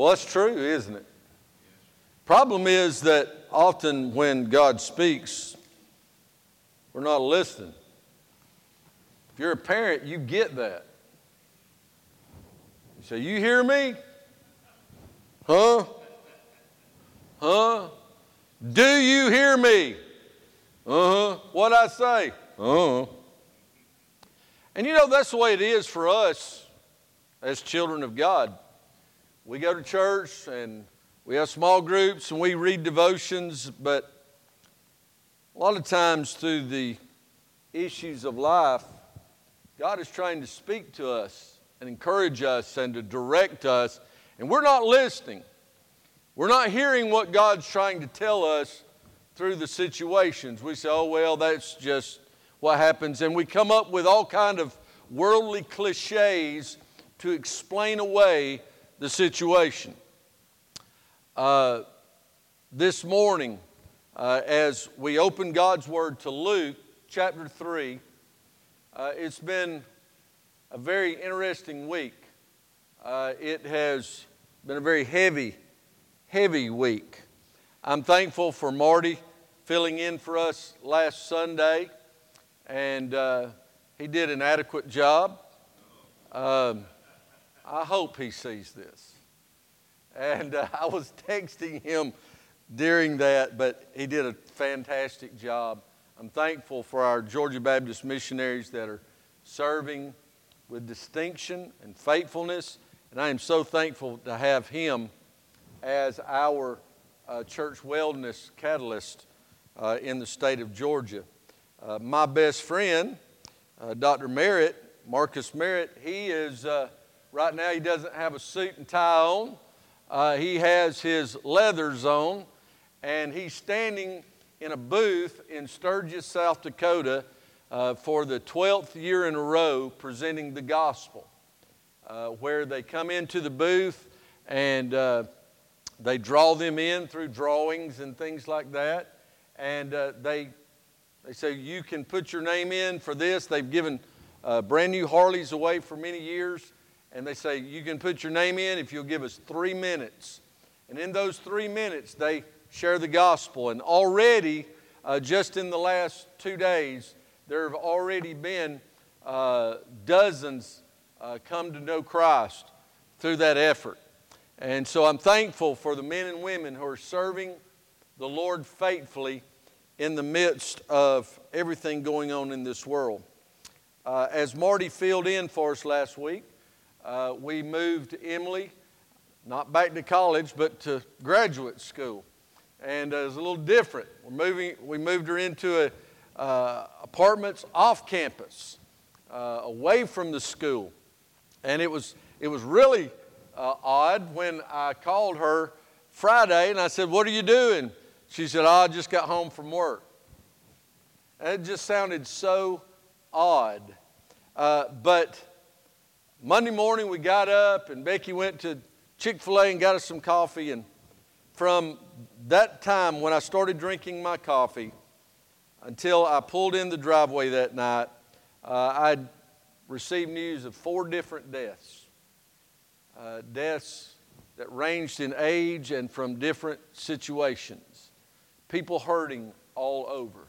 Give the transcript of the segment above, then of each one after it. Well, that's true, isn't it? Problem is that often when God speaks, we're not listening. If you're a parent, you get that. You say, you hear me? Huh? Huh? Do you hear me? Uh-huh. What'd I say? Uh-huh. And you know, that's the way it is for us as children of God. We go to church and we have small groups and we read devotions, but a lot of times through the issues of life, God is trying to speak to us and encourage us and to direct us, and we're not listening. We're not hearing what God's trying to tell us through the situations. We say, oh, well, that's just what happens. And we come up with all kind of worldly cliches to explain away the situation. This morning, as we open God's Word to Luke chapter 3, it's been a very interesting week. It has been a very heavy week. I'm thankful for Marty filling in for us last Sunday, and he did an adequate job. I hope he sees this. And I was texting him during that, but he did a fantastic job. I'm thankful for our Georgia Baptist missionaries that are serving with distinction and faithfulness, and I am so thankful to have him as our church wellness catalyst in the state of Georgia. My best friend, Dr. Merritt, Marcus Merritt, he is, right now he doesn't have a suit and tie on. He has his leathers on, and he's standing in a booth in Sturgis, South Dakota, for the 12th year in a row presenting the gospel, where they come into the booth and they draw them in through drawings and things like that. And they say, you can put your name in for this. They've given brand new Harleys away for many years. And they say, you can put your name in if you'll give us 3 minutes. And in those 3 minutes, they share the gospel. And already, just in the last 2 days, there have already been dozens come to know Christ through that effort. And so I'm thankful for the men and women who are serving the Lord faithfully in the midst of everything going on in this world. As Marty filled in for us last week, we moved Emily, not back to college, but to graduate school. And it was a little different. We moved her into apartments off campus, away from the school. And it was really odd when I called her Friday and I said, what are you doing? She said, I just got home from work. And it just sounded so odd. But Monday morning we got up and Becky went to Chick-fil-A and got us some coffee. And from that time when I started drinking my coffee until I pulled in the driveway that night, I'd received news of 4 different deaths. Deaths that ranged in age and from different situations. People hurting all over.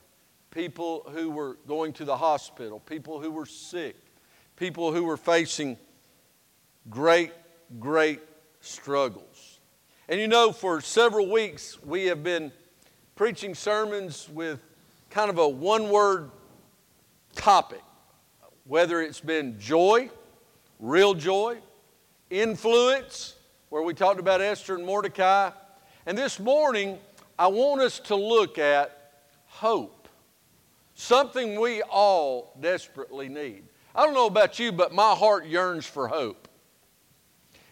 People who were going to the hospital. People who were sick. People who were facing great, great struggles. And you know, for several weeks we have been preaching sermons with kind of a one-word topic. Whether it's been joy, real joy, influence, where we talked about Esther and Mordecai. And this morning, I want us to look at hope, something we all desperately need. I don't know about you, but my heart yearns for hope.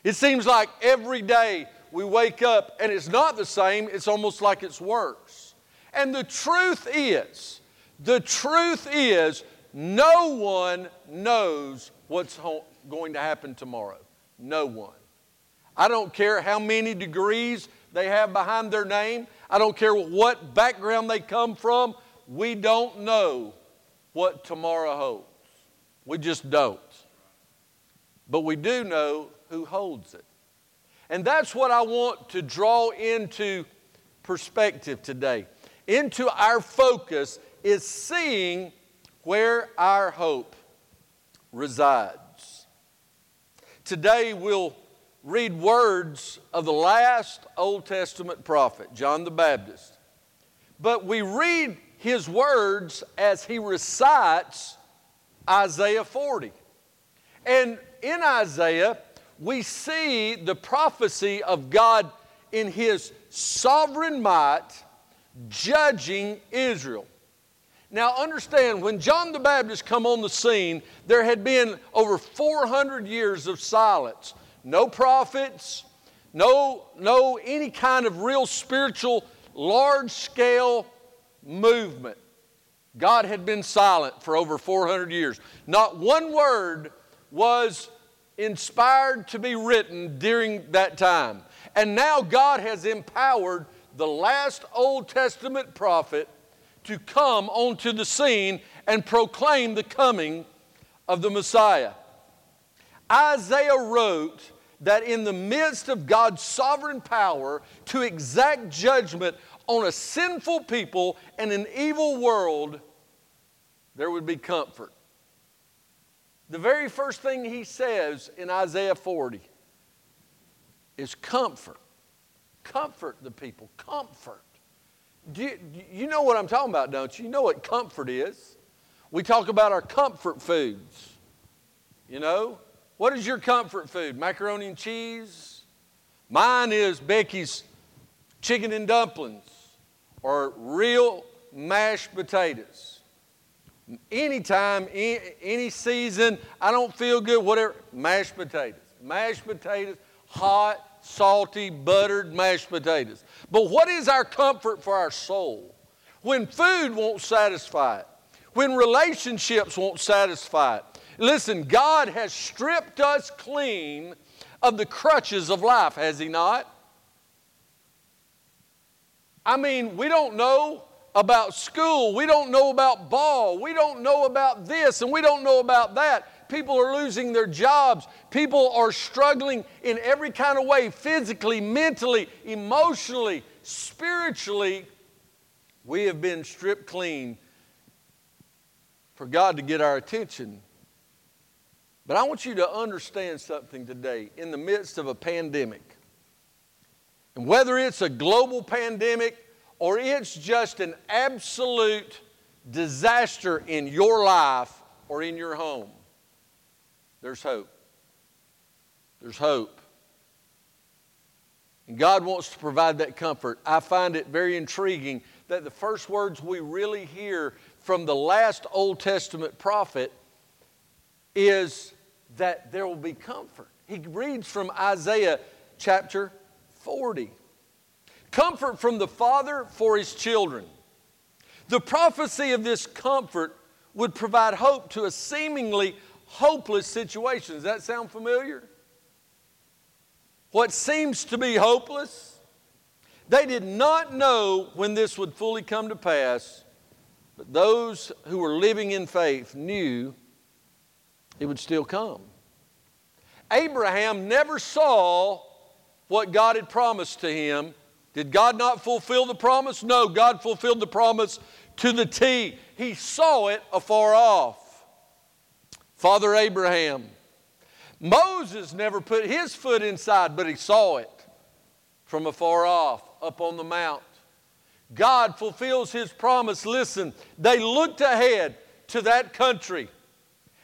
It seems like every day we wake up and it's not the same, it's almost like it's worse. And the truth is, no one knows what's going to happen tomorrow. No one. I don't care how many degrees they have behind their name. I don't care what background they come from. We don't know what tomorrow holds. We just don't. But we do know who holds it. And that's what I want to draw into perspective today. Into our focus is seeing where our hope resides. Today we'll read words of the last Old Testament prophet, John the Baptist. But we read his words as he recites Isaiah 40. And in Isaiah, we see the prophecy of God in his sovereign might judging Israel. Now understand, when John the Baptist come on the scene, there had been over 400 years of silence. No prophets, no any kind of real spiritual, large-scale movement. God had been silent for over 400 years. Not one word was inspired to be written during that time. And now God has empowered the last Old Testament prophet to come onto the scene and proclaim the coming of the Messiah. Isaiah wrote that in the midst of God's sovereign power to exact judgment on a sinful people and an evil world, there would be comfort. The very first thing he says in Isaiah 40 is comfort. Comfort the people. Comfort. You know what I'm talking about, don't you? You know what comfort is. We talk about our comfort foods. You know? What is your comfort food? Macaroni and cheese? Mine is Becky's chicken and dumplings or real mashed potatoes. Anytime, any season, I don't feel good, whatever, mashed potatoes. Mashed potatoes, hot, salty, buttered mashed potatoes. But what is our comfort for our soul? When food won't satisfy it. When relationships won't satisfy it. Listen, God has stripped us clean of the crutches of life, has He not? I mean, we don't know about school, we don't know about ball, we don't know about this, and we don't know about that. People are losing their jobs. People are struggling in every kind of way, physically, mentally, emotionally, spiritually. We have been stripped clean for God to get our attention. But I want you to understand something today in the midst of a pandemic. And whether it's a global pandemic or it's just an absolute disaster in your life or in your home, there's hope. There's hope. And God wants to provide that comfort. I find it very intriguing that the first words we really hear from the last Old Testament prophet is that there will be comfort. He reads from Isaiah chapter 40. Comfort from the Father for His children. The prophecy of this comfort would provide hope to a seemingly hopeless situation. Does that sound familiar? What seems to be hopeless? They did not know when this would fully come to pass, but those who were living in faith knew it would still come. Abraham never saw what God had promised to him. Did God not fulfill the promise? No, God fulfilled the promise to the T. He saw it afar off. Father Abraham. Moses never put his foot inside, but he saw it from afar off, up on the mount. God fulfills His promise. Listen, they looked ahead to that country.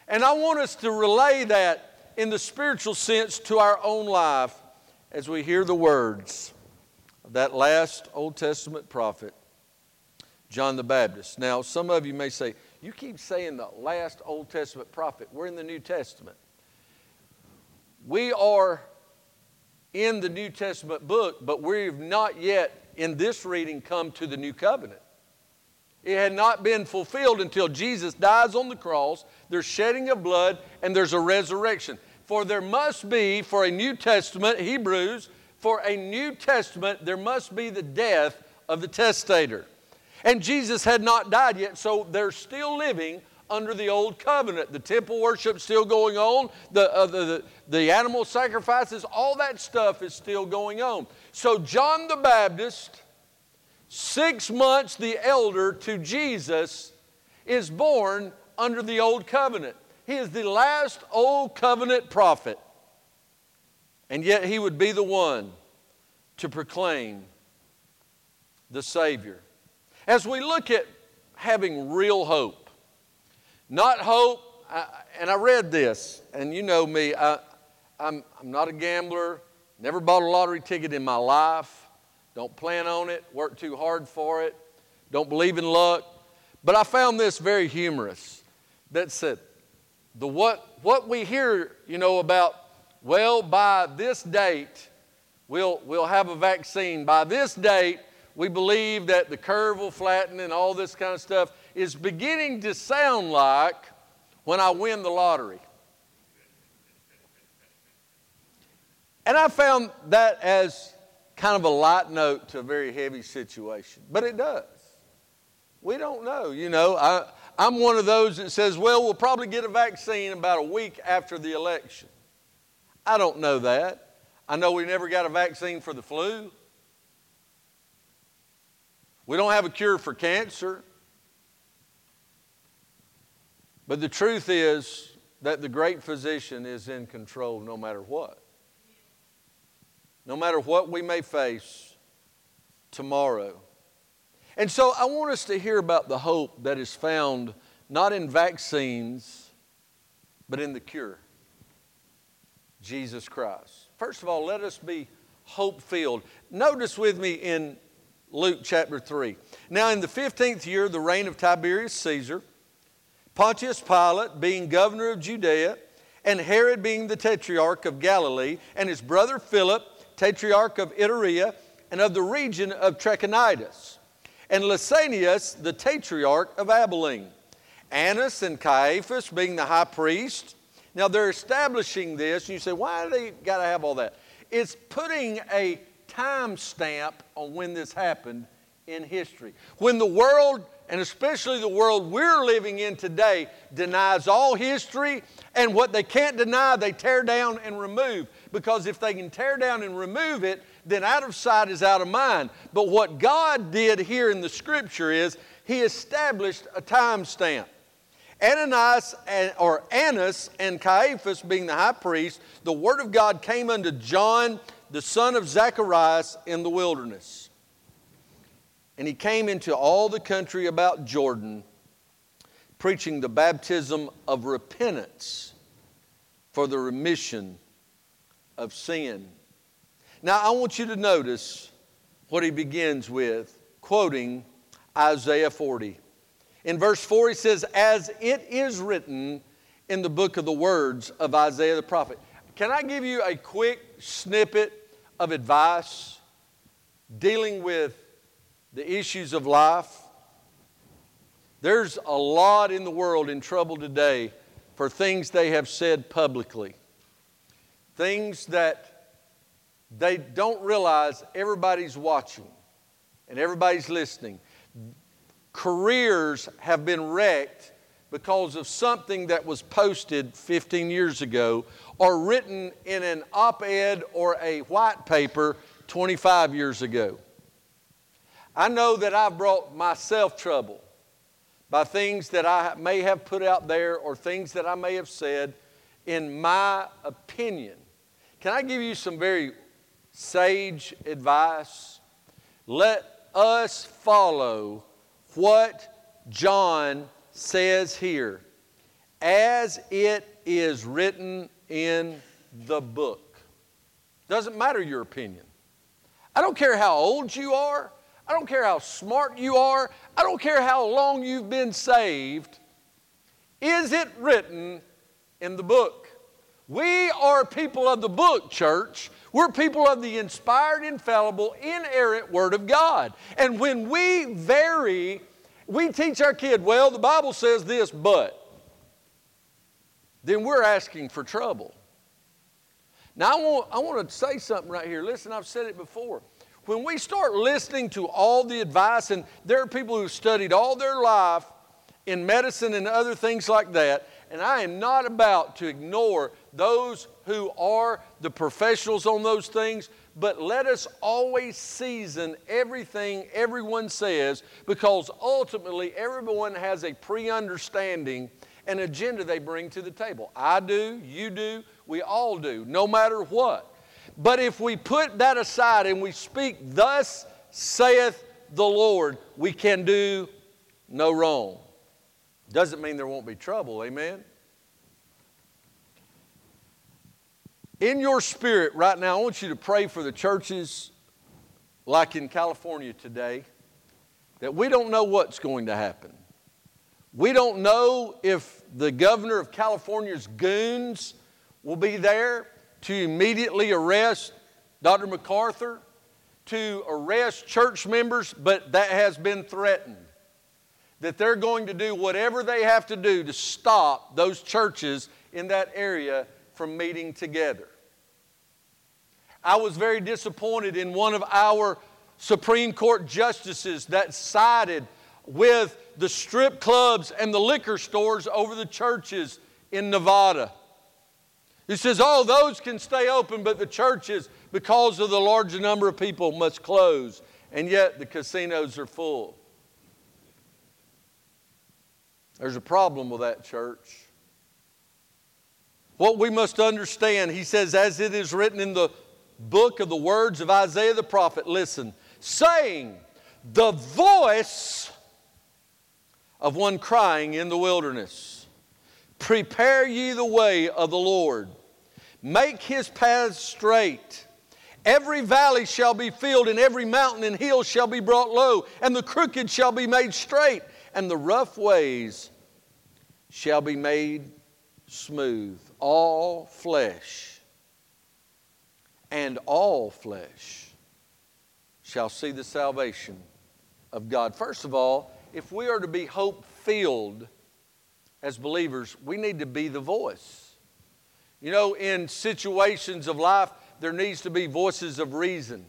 And I want us to relay that in the spiritual sense to our own life as we hear the words of that last Old Testament prophet, John the Baptist. Now, some of you may say, you keep saying the last Old Testament prophet. We're in the New Testament. We are in the New Testament book, but we've not yet, in this reading, come to the New Covenant. It had not been fulfilled until Jesus dies on the cross, there's shedding of blood, and there's a resurrection. For there must be, for a New Testament, Hebrews, for a New Testament, there must be the death of the testator. And Jesus had not died yet, so there's still living under the old covenant. The temple worship's still going on. The animal sacrifices, all that stuff is still going on. So John the Baptist, 6 months the elder to Jesus, is born under the old covenant. He is the last old covenant prophet. And yet he would be the one to proclaim the Savior. As we look at having real hope, not hope, and I read this, and you know me, I'm not a gambler, never bought a lottery ticket in my life, don't plan on it, work too hard for it, don't believe in luck. But I found this very humorous that said, what we hear, you know, about, well, by this date, we'll have a vaccine. By this date, we believe that the curve will flatten and all this kind of stuff is beginning to sound like when I win the lottery. And I found that as kind of a light note to a very heavy situation. But it does. We don't know, you know. I'm one of those that says, well, we'll probably get a vaccine about a week after the election. I don't know that. I know we never got a vaccine for the flu. We don't have a cure for cancer. But the truth is that the great physician is in control no matter what. No matter what we may face tomorrow. And so I want us to hear about the hope that is found not in vaccines, but in the cure. Jesus Christ. First of all, let us be hope-filled. Notice with me in Luke chapter 3. Now in the 15th year, the reign of Tiberius Caesar, Pontius Pilate being governor of Judea, and Herod being the tetrarch of Galilee, and his brother Philip, tetrarch of Iturea, and of the region of Trachonitis, and Lysanias, the tetrarch of Abilene, Annas and Caiaphas being the high priest. Now they're establishing this, and you say, why do they got to have all that? It's putting a time stamp on when this happened in history. When the world, and especially the world we're living in today, denies all history, and what they can't deny, they tear down and remove. Because if they can tear down and remove it, then out of sight is out of mind. But what God did here in the Scripture is He established a time stamp. Annas and Caiaphas being the high priest, the word of God came unto John, the son of Zacharias, in the wilderness. And he came into all the country about Jordan, preaching the baptism of repentance for the remission of sin. Now I want you to notice what he begins with, quoting Isaiah 40. In verse 4 he says, as it is written in the book of the words of Isaiah the prophet. Can I give you a quick snippet of advice dealing with the issues of life? There's a lot in the world in trouble today for things they have said publicly. Things that they don't realize everybody's watching and everybody's listening. Careers have been wrecked because of something that was posted 15 years ago or written in an op-ed or a white paper 25 years ago. I know that I've brought myself trouble by things that I may have put out there or things that I may have said in my opinion. Can I give you some very sage advice? Let us follow what John says here, as it is written in the book. Doesn't matter your opinion. I don't care how old you are. I don't care how smart you are. I don't care how long you've been saved. Is it written in the book? We are people of the book, church. We're people of the inspired, infallible, inerrant Word of God. And when we vary, we teach our kid, well, the Bible says this, but. Then we're asking for trouble. Now, I want to say something right here. Listen, I've said it before. When we start listening to all the advice, and there are people who studied all their life in medicine and other things like that. And I am not about to ignore those who are the professionals on those things, but let us always season everything everyone says, because ultimately everyone has a pre-understanding, an agenda they bring to the table. I do, you do, we all do, no matter what. But if we put that aside and we speak, thus saith the Lord, we can do no wrong. Doesn't mean there won't be trouble, amen? In your spirit right now, I want you to pray for the churches like in California today, that we don't know what's going to happen. We don't know if the governor of California's goons will be there to immediately arrest Dr. MacArthur, to arrest church members, but that has been threatened. That they're going to do whatever they have to do to stop those churches in that area from meeting together. I was very disappointed in one of our Supreme Court justices that sided with the strip clubs and the liquor stores over the churches in Nevada. He says, oh, those can stay open, but the churches, because of the large number of people, must close. And yet the casinos are full. There's a problem with that, church. What we must understand, he says, as it is written in the book of the words of Isaiah the prophet, listen, saying, the voice of one crying in the wilderness, prepare ye the way of the Lord, make his paths straight. Every valley shall be filled, and every mountain and hill shall be brought low, and the crooked shall be made straight, and the rough ways shall be made smooth. All flesh and all flesh shall see the salvation of God. First of all, if we are to be hope-filled as believers, we need to be the voice. You know, in situations of life, there needs to be voices of reason.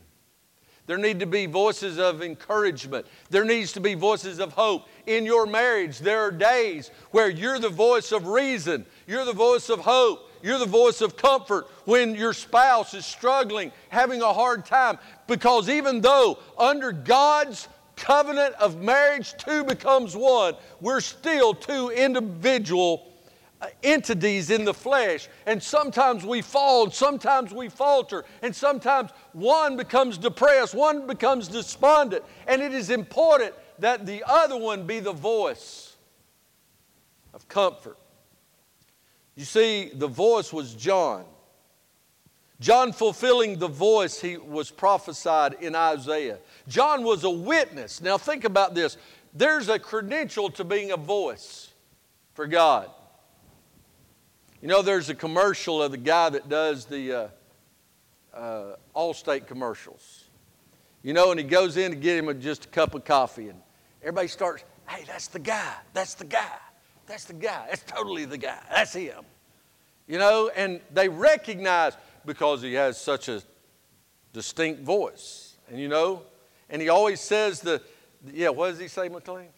There need to be voices of encouragement. There needs to be voices of hope. In your marriage, there are days where you're the voice of reason. You're the voice of hope. You're the voice of comfort when your spouse is struggling, having a hard time. Because even though under God's covenant of marriage, two becomes one, we're still two individual entities in the flesh, and sometimes we fall, sometimes we falter, and sometimes one becomes depressed, one becomes despondent, and it is important that the other one be the voice of comfort. You see, the voice was John. John fulfilling the voice he was prophesied in Isaiah. John was a witness. Now think about this. There's a credential to being a voice for God. You know, there's a commercial of the guy that does the Allstate commercials. You know, and he goes in to get him just a cup of coffee, and everybody starts, hey, that's the guy, that's the guy, that's the guy, that's totally the guy, that's him. You know, and they recognize because he has such a distinct voice. And you know, and he always says what does he say, McLean?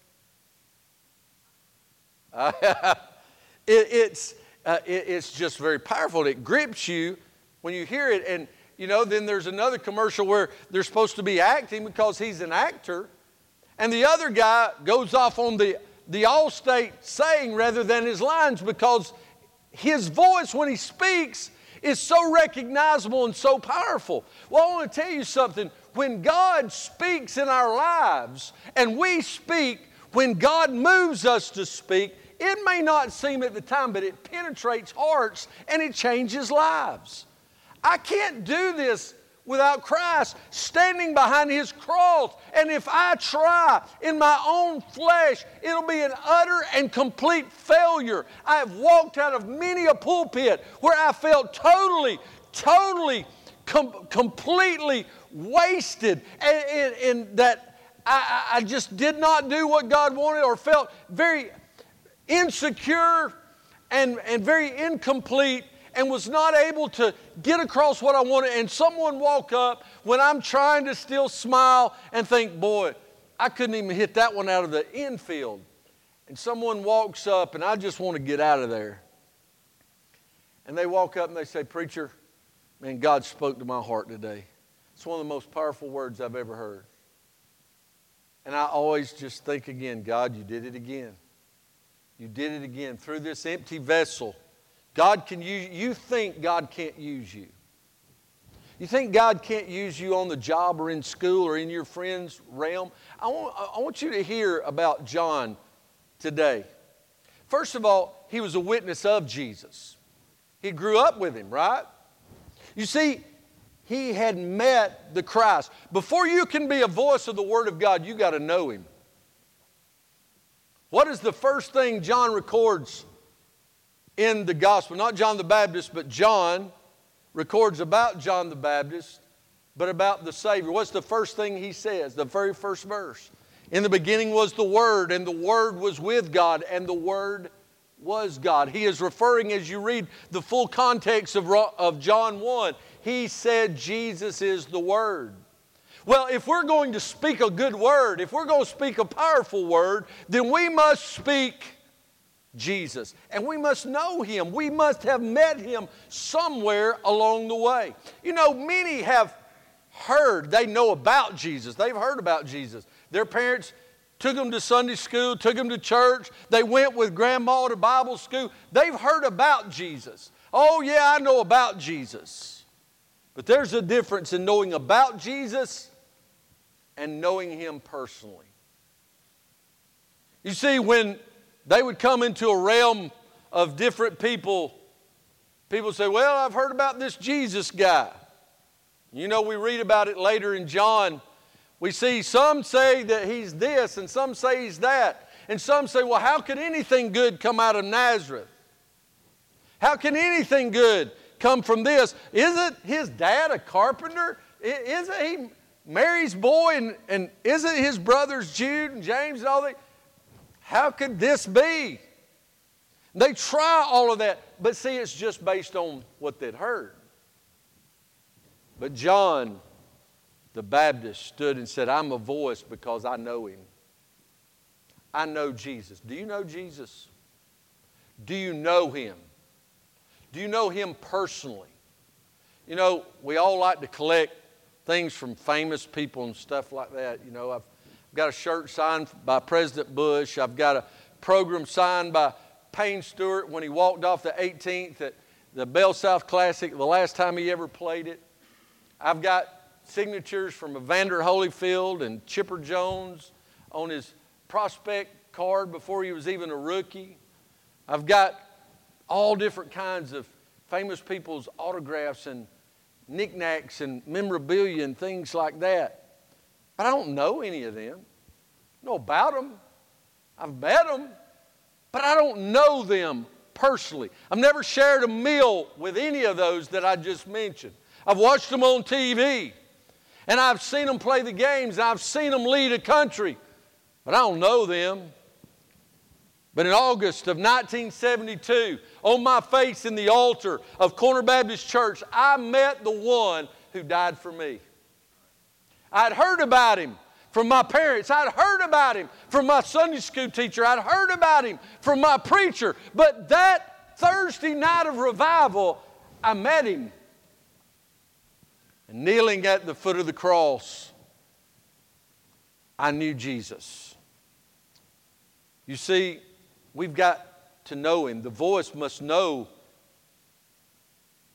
It's just very powerful. It grips you when you hear it. And, you know, then there's another commercial where they're supposed to be acting because he's an actor. And the other guy goes off on the Allstate saying rather than his lines, because his voice when he speaks is so recognizable and so powerful. Well, I want to tell you something. When God speaks in our lives and we speak, when God moves us to speak, it may not seem at the time, but it penetrates hearts and it changes lives. I can't do this without Christ standing behind His cross. And if I try in my own flesh, it'll be an utter and complete failure. I have walked out of many a pulpit where I felt completely wasted, and that I just did not do what God wanted, or felt very insecure and very incomplete, and was not able to get across what I wanted. And someone walk up when I'm trying to still smile and think, boy, I couldn't even hit that one out of the infield. and someone walks up and I just want to get out of there. And they walk up and they say, "Preacher, man, God spoke to my heart today. It's one of the most powerful words I've ever heard." And I always just think again, God, you did it again. You did it again through this empty vessel. God can use you. You think God can't use you. You think God can't use you on the job or in school or in your friend's realm? I want you to hear about John today. First of all, he was a witness of Jesus. He grew up with him, right? You see, he had met the Christ. Before you can be a voice of the Word of God, you got to know him. What is the first thing John records in the gospel? Not John the Baptist, but John records about John the Baptist, but about the Savior. What's the first thing he says? The very first verse. In the beginning was the Word, and the Word was with God, and the Word was God. He is referring, as you read the full context of John 1, he said Jesus is the Word. Well, if we're going to speak a good word, if we're going to speak a powerful word, then we must speak Jesus. And we must know him. We must have met him somewhere along the way. You know, many have heard, they know about Jesus. They've heard about Jesus. Their parents took them to Sunday school, took them to church. They went with grandma to Bible school. They've heard about Jesus. Oh, yeah, I know about Jesus. But there's a difference in knowing about Jesus and knowing him personally. You see, when they would come into a realm of different people, people say, "Well, I've heard about this Jesus guy." You know, we read about it later in John. We see some say that he's this and some say he's that. And some say, "Well, how could anything good come out of Nazareth? How can anything good come from this? Isn't his dad a carpenter? Isn't he Mary's boy? And isn't his brothers Jude and James and all that? How could this be?" They try all of that, but see, it's just based on what they'd heard. But John the Baptist stood and said, "I'm a voice because I know him. I know Jesus." Do you know Jesus? Do you know him? Do you know him personally? You know, we all like to collect things from famous people and stuff like that. You know, I've got a shirt signed by President Bush. I've got a program signed by Payne Stewart when he walked off the 18th at the Bell South Classic, the last time he ever played it. I've got signatures from Evander Holyfield and Chipper Jones on his prospect card before he was even a rookie. I've got all different kinds of famous people's autographs and knickknacks and memorabilia and things like that. But I don't know any of them. I know about them. I've met them. But I don't know them personally. I've never shared a meal with any of those that I just mentioned. I've watched them on TV. And I've seen them play the games. And I've seen them lead a country. But I don't know them. But in August of 1972, on my face in the altar of Corner Baptist Church, I met the one who died for me. I'd heard about him from my parents. I'd heard about him from my Sunday school teacher. I'd heard about him from my preacher. But that Thursday night of revival, I met him. And kneeling at the foot of the cross, I knew Jesus. You see, we've got to know him. The voice must know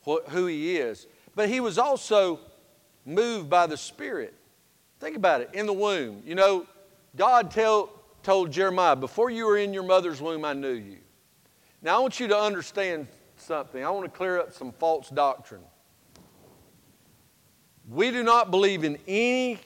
who he is. But he was also moved by the Spirit. Think about it. In the womb, you know, God told Jeremiah, "Before you were in your mother's womb, I knew you." Now, I want you to understand something. I want to clear up some false doctrine. We do not believe in any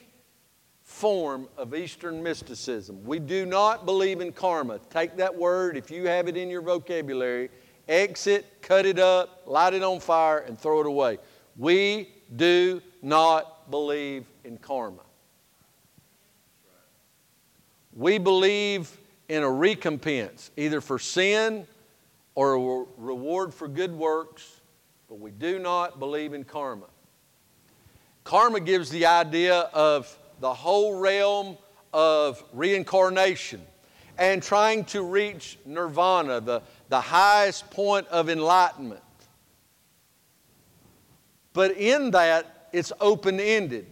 form of Eastern mysticism. We do not believe in karma. Take that word, if you have it in your vocabulary, exit, cut it up, light it on fire, and throw it away. We do not believe in karma. We believe in a recompense, either for sin or a reward for good works, but we do not believe in karma. Karma gives the idea of the whole realm of reincarnation. and trying to reach nirvana, the highest point of enlightenment. But in that, it's open-ended.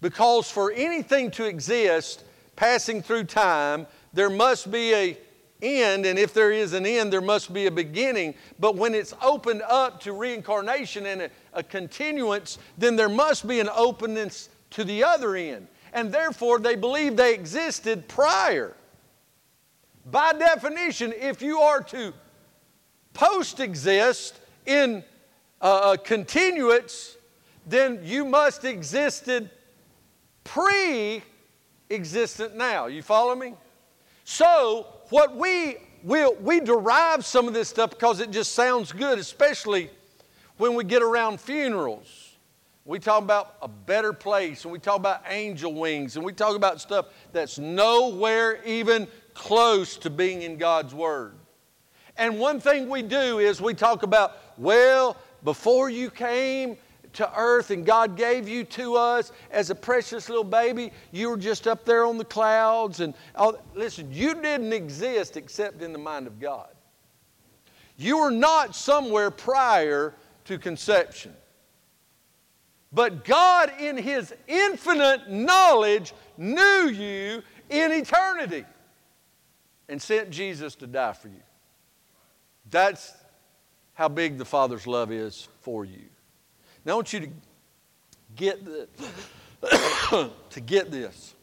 Because for anything to exist, passing through time, there must be an end, and if there is an end, there must be a beginning. But when it's opened up to reincarnation and a continuance, then there must be an openness to the other end. And therefore, they believe they existed prior. By definition, if you are to post-exist in continuance, then you must existed pre-existent now. You follow me? So what we derive some of this stuff because it just sounds good, especially when we get around funerals. We talk about a better place, and we talk about angel wings, and we talk about stuff that's nowhere even close to being in God's Word. And one thing we do is we talk about, well, before you came to earth and God gave you to us as a precious little baby, you were just up there on the clouds. And oh, listen, you didn't exist except in the mind of God. You were not somewhere prior to conception. But God in His infinite knowledge knew you in eternity and sent Jesus to die for you. That's how big the Father's love is for you. Now I want you to get this.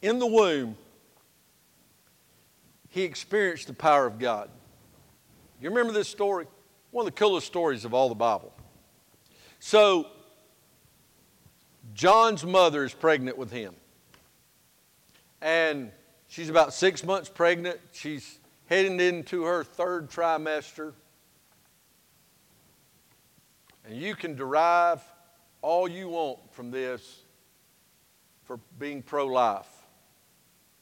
In the womb, he experienced the power of God. You remember this story? One of the coolest stories of all the Bible. So John's mother is pregnant with him. And she's about 6 months pregnant. She's heading into her third trimester. And you can derive all you want from this for being pro-life.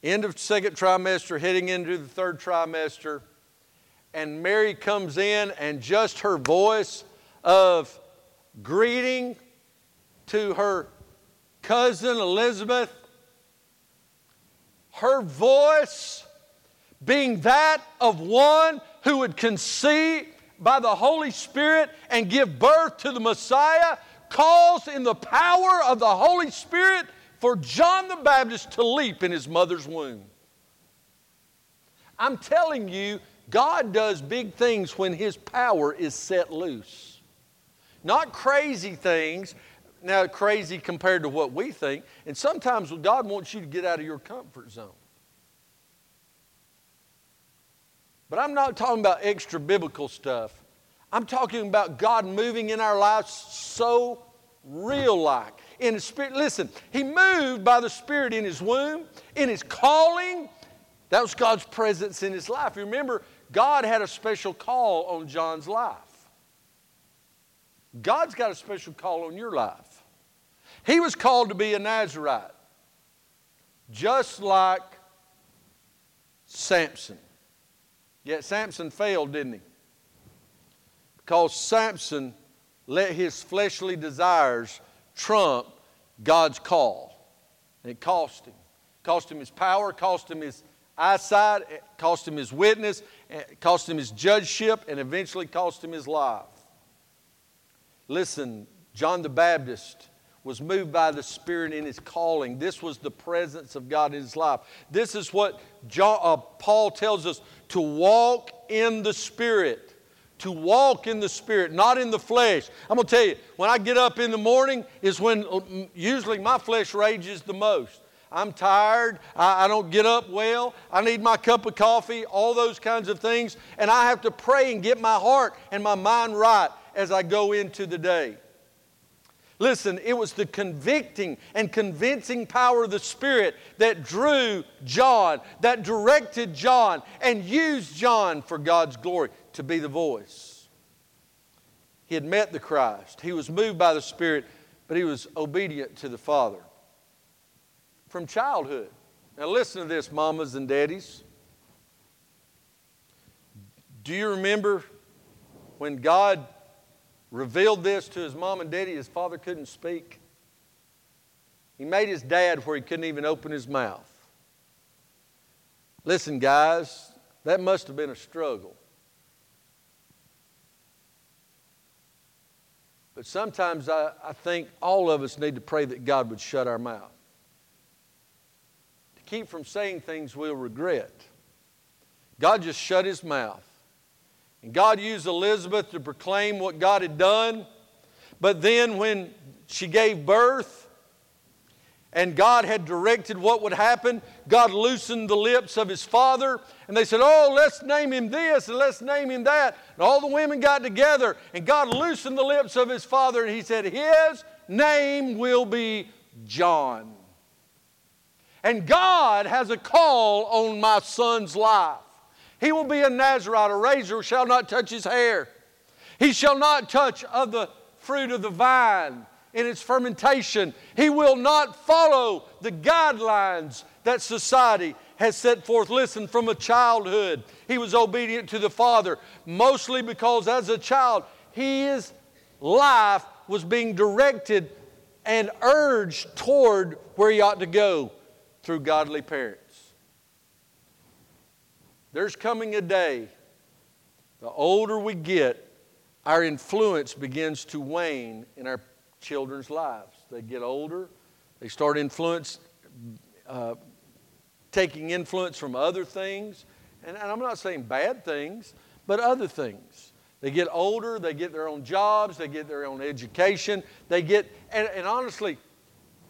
End of second trimester, heading into the third trimester. And Mary comes in, and just her voice of greeting to her cousin Elizabeth, her voice being that of one who would conceive by the Holy Spirit and give birth to the Messiah, calls in the power of the Holy Spirit for John the Baptist to leap in his mother's womb. I'm telling you, God does big things when His power is set loose. Not crazy things, now crazy compared to what we think, and sometimes God wants you to get out of your comfort zone. But I'm not talking about extra biblical stuff. I'm talking about God moving in our lives so real-like. In the Spirit, listen, He moved by the Spirit in His womb, in His calling. That was God's presence in His life. You remember, God had a special call on John's life. God's got a special call on your life. He was called to be a Nazirite, just like Samson. Yet Samson failed, didn't he? Because Samson let his fleshly desires trump God's call. And it cost him. It cost him his power, cost him his eyesight, it cost him his witness, it cost him his judgeship, and eventually cost him his life. Listen, John the Baptist was moved by the Spirit in his calling. This was the presence of God in his life. This is what Paul tells us, to walk in the Spirit. To walk in the Spirit, not in the flesh. I'm going to tell you, when I get up in the morning is when usually my flesh rages the most. I'm tired. I don't get up well. I need my cup of coffee, all those kinds of things. And I have to pray and get my heart and my mind right as I go into the day. Listen, it was the convicting and convincing power of the Spirit that drew John, that directed John, and used John for God's glory to be the voice. He had met the Christ. He was moved by the Spirit, but he was obedient to the Father from childhood. Now listen to this, mamas and daddies. Do you remember when God revealed this to his mom and daddy? His father couldn't speak. He made his dad where he couldn't even open his mouth. Listen, guys, that must have been a struggle. But sometimes I think all of us need to pray that God would shut our mouth. To keep from saying things we'll regret. God just shut his mouth. And God used Elizabeth to proclaim what God had done. But then when she gave birth and God had directed what would happen, God loosened the lips of his father. And they said, oh, let's name him this and let's name him that. And all the women got together and God loosened the lips of his father. And he said, his name will be John. And God has a call on my son's life. He will be a Nazirite. A razor shall not touch his hair. He shall not touch of the fruit of the vine in its fermentation. He will not follow the guidelines that society has set forth. Listen, from a childhood, he was obedient to the Father, mostly because as a child, his life was being directed and urged toward where he ought to go through godly parents. There's coming a day, the older we get, our influence begins to wane in our children's lives. They get older, they start taking influence from other things, and I'm not saying bad things, but other things. They get older, they get their own jobs, they get their own education, and honestly,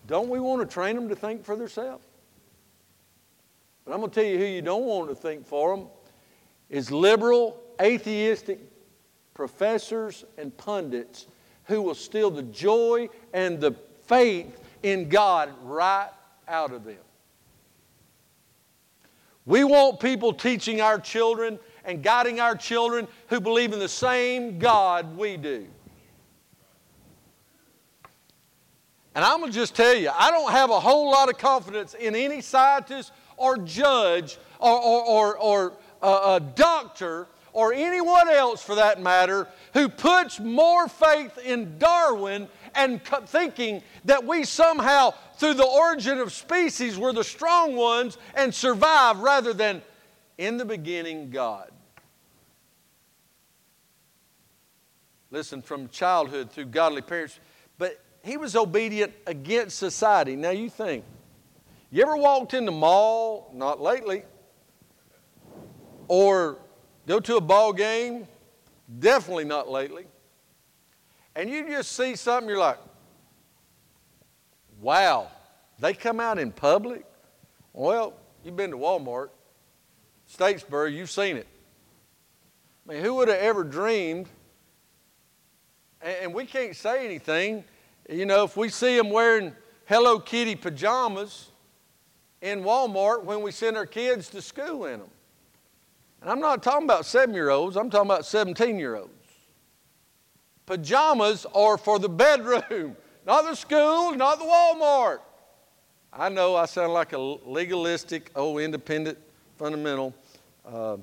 don't we want to train them to think for themselves? But I'm going to tell you who you don't want to think for them is liberal, atheistic professors and pundits who will steal the joy and the faith in God right out of them. We want people teaching our children and guiding our children who believe in the same God we do. And I'm going to just tell you, I don't have a whole lot of confidence in any scientist or judge, or a doctor, or anyone else for that matter, who puts more faith in Darwin and thinking that we somehow, through the origin of species, were the strong ones and survive rather than, in the beginning, God. Listen, from childhood through godly parents, but he was obedient against society. Now you think, you ever walked in the mall, not lately, or go to a ball game, definitely not lately, and you just see something, you're like, wow, they come out in public? Well, you've been to Walmart, Statesboro, you've seen it. I mean, who would have ever dreamed, and we can't say anything, you know, if we see them wearing Hello Kitty pajamas in Walmart when we send our kids to school in them. And I'm not talking about 7-year-olds, I'm talking about 17-year-olds. Pajamas are for the bedroom, not the school, not the Walmart. I know I sound like a legalistic, independent, fundamental. I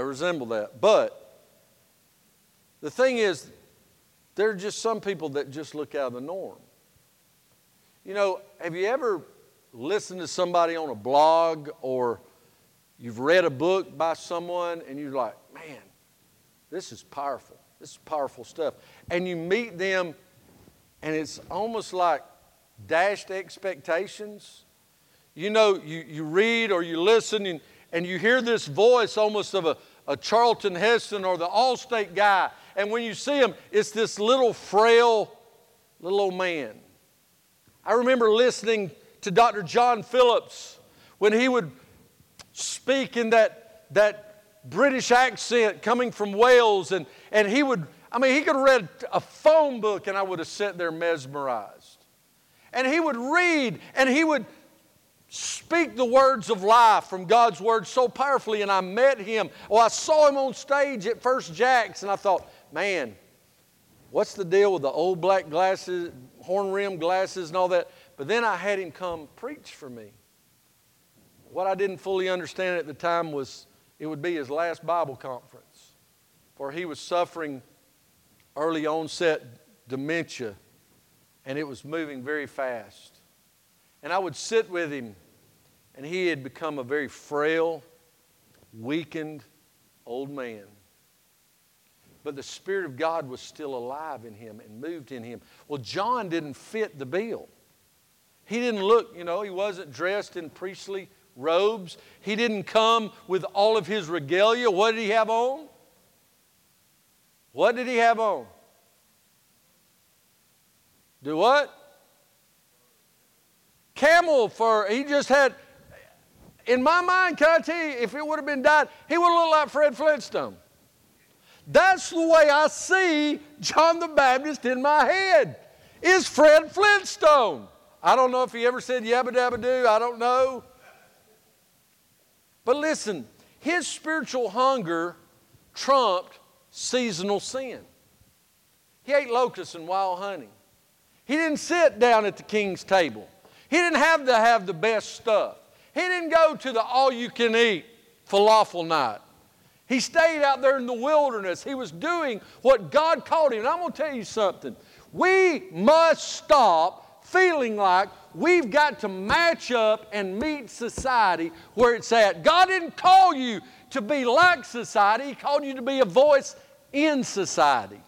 resemble that. But the thing is, there are just some people that just look out of the norm. You know, have you ever listen to somebody on a blog or you've read a book by someone and you're like, man, this is powerful. This is powerful stuff. And you meet them and it's almost like dashed expectations. You know, you read or you listen and you hear this voice almost of a Charlton Heston or the Allstate guy. And when you see him, it's this little frail, little old man. I remember listening to Dr. John Phillips when he would speak in that British accent coming from Wales and he would, I mean, he could have read a phone book and I would have sat there mesmerized. And he would read and he would speak the words of life from God's Word so powerfully and I met him. Oh, I saw him on stage at First Jack's and I thought, man, what's the deal with the old black glasses, horn-rimmed glasses and all that? But then I had him come preach for me. What I didn't fully understand at the time was it would be his last Bible conference, for he was suffering early onset dementia, and it was moving very fast. And I would sit with him, And he had become a very frail, weakened old man. But the Spirit of God was still alive in him and moved in him. Well, John didn't fit the bill. He didn't look, you know, he wasn't dressed in priestly robes. He didn't come with all of his regalia. What did he have on? What did he have on? Do what? Camel fur. He just had, in my mind, can I tell you, if it would have been dyed, he would have looked like Fred Flintstone. That's the way I see John the Baptist in my head, is Fred Flintstone. I don't know if he ever said yabba dabba doo, I don't know. But listen, his spiritual hunger trumped seasonal sin. He ate locusts and wild honey. He didn't sit down at the king's table. He didn't have to have the best stuff. He didn't go to the all-you-can-eat falafel night. He stayed out there in the wilderness. He was doing what God called him. And I'm going to tell you something. We must stop feeling like we've got to match up and meet society where it's at. God didn't call you to be like society. He called you to be a voice in society.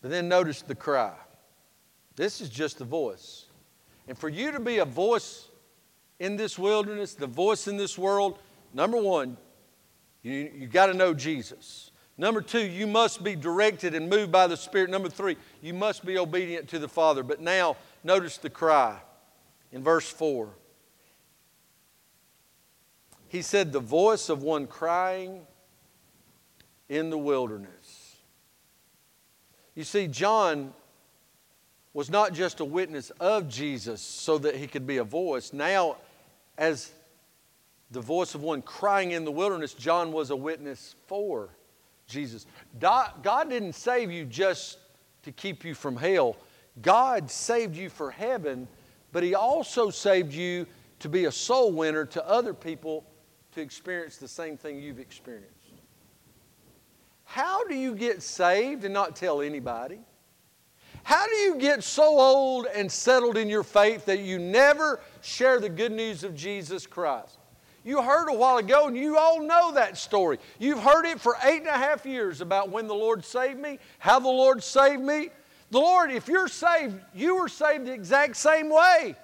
But then notice the cry. This is just the voice. And for you to be a voice in this wilderness, the voice in this world, number one, you got to know Jesus. Number two, you must be directed and moved by the Spirit. Number three, you must be obedient to the Father. But now, notice the cry in verse 4. He said, the voice of one crying in the wilderness. You see, John was not just a witness of Jesus so that he could be a voice. Now, as the voice of one crying in the wilderness, John was a witness for Jesus. God didn't save you just to keep you from hell. God saved you for heaven, but He also saved you to be a soul winner to other people to experience the same thing you've experienced. How do you get saved and not tell anybody? How do you get so old and settled in your faith that you never share the good news of Jesus Christ? You heard a while ago, and you all know that story. You've heard it for 8.5 years about when the Lord saved me, how the Lord saved me. The Lord, if you're saved, you were saved the exact same way.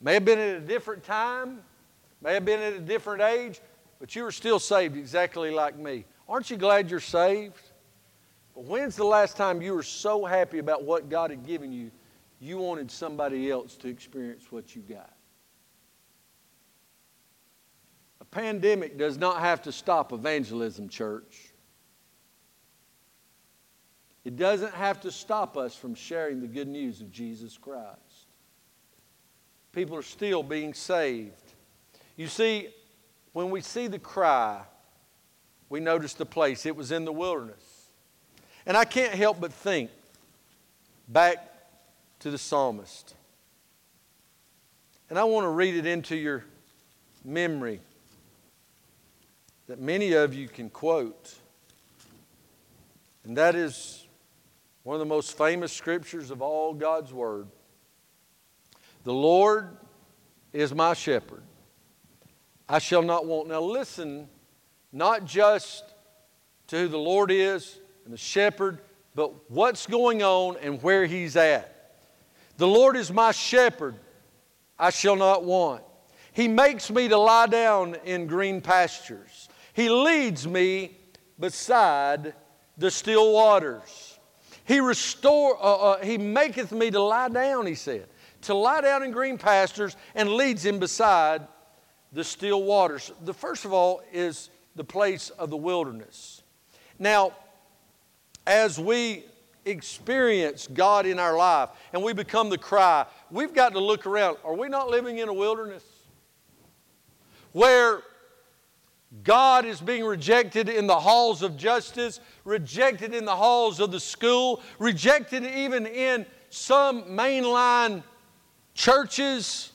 May have been at a different time, may have been at a different age, but you were still saved exactly like me. Aren't you glad you're saved? When's the last time you were so happy about what God had given you, you wanted somebody else to experience what you got? A pandemic does not have to stop evangelism, church. It doesn't have to stop us from sharing the good news of Jesus Christ. People are still being saved. You see, when we see the cry, we notice the place. It was in the wilderness. And I can't help but think back to the psalmist. And I want to read it into your memory that many of you can quote. And that is one of the most famous scriptures of all God's Word. The Lord is my shepherd. I shall not want. Now listen, not just to who the Lord is, the shepherd, but what's going on and where he's at. The Lord is my shepherd, I shall not want. He makes me to lie down in green pastures. He leads me beside the still waters. He maketh me to lie down, he said, to lie down in green pastures, and leads him beside the still waters. The first of all is the place of the wilderness. Now, as we experience God in our life and we become the cry, we've got to look around. Are we not living in a wilderness where God is being rejected in the halls of justice, rejected in the halls of the school, rejected even in some mainline churches,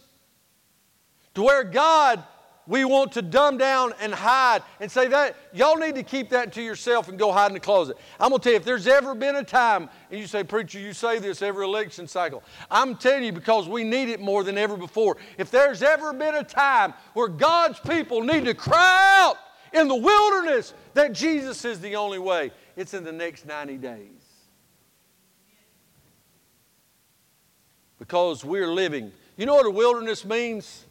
to where God we want to dumb down and hide and say that y'all need to keep that to yourself and go hide in the closet. I'm going to tell you, if there's ever been a time, and you say, preacher, you say this every election cycle. I'm telling you, because we need it more than ever before. If there's ever been a time where God's people need to cry out in the wilderness that Jesus is the only way, it's in the next 90 days. Because we're living. You know what a wilderness means?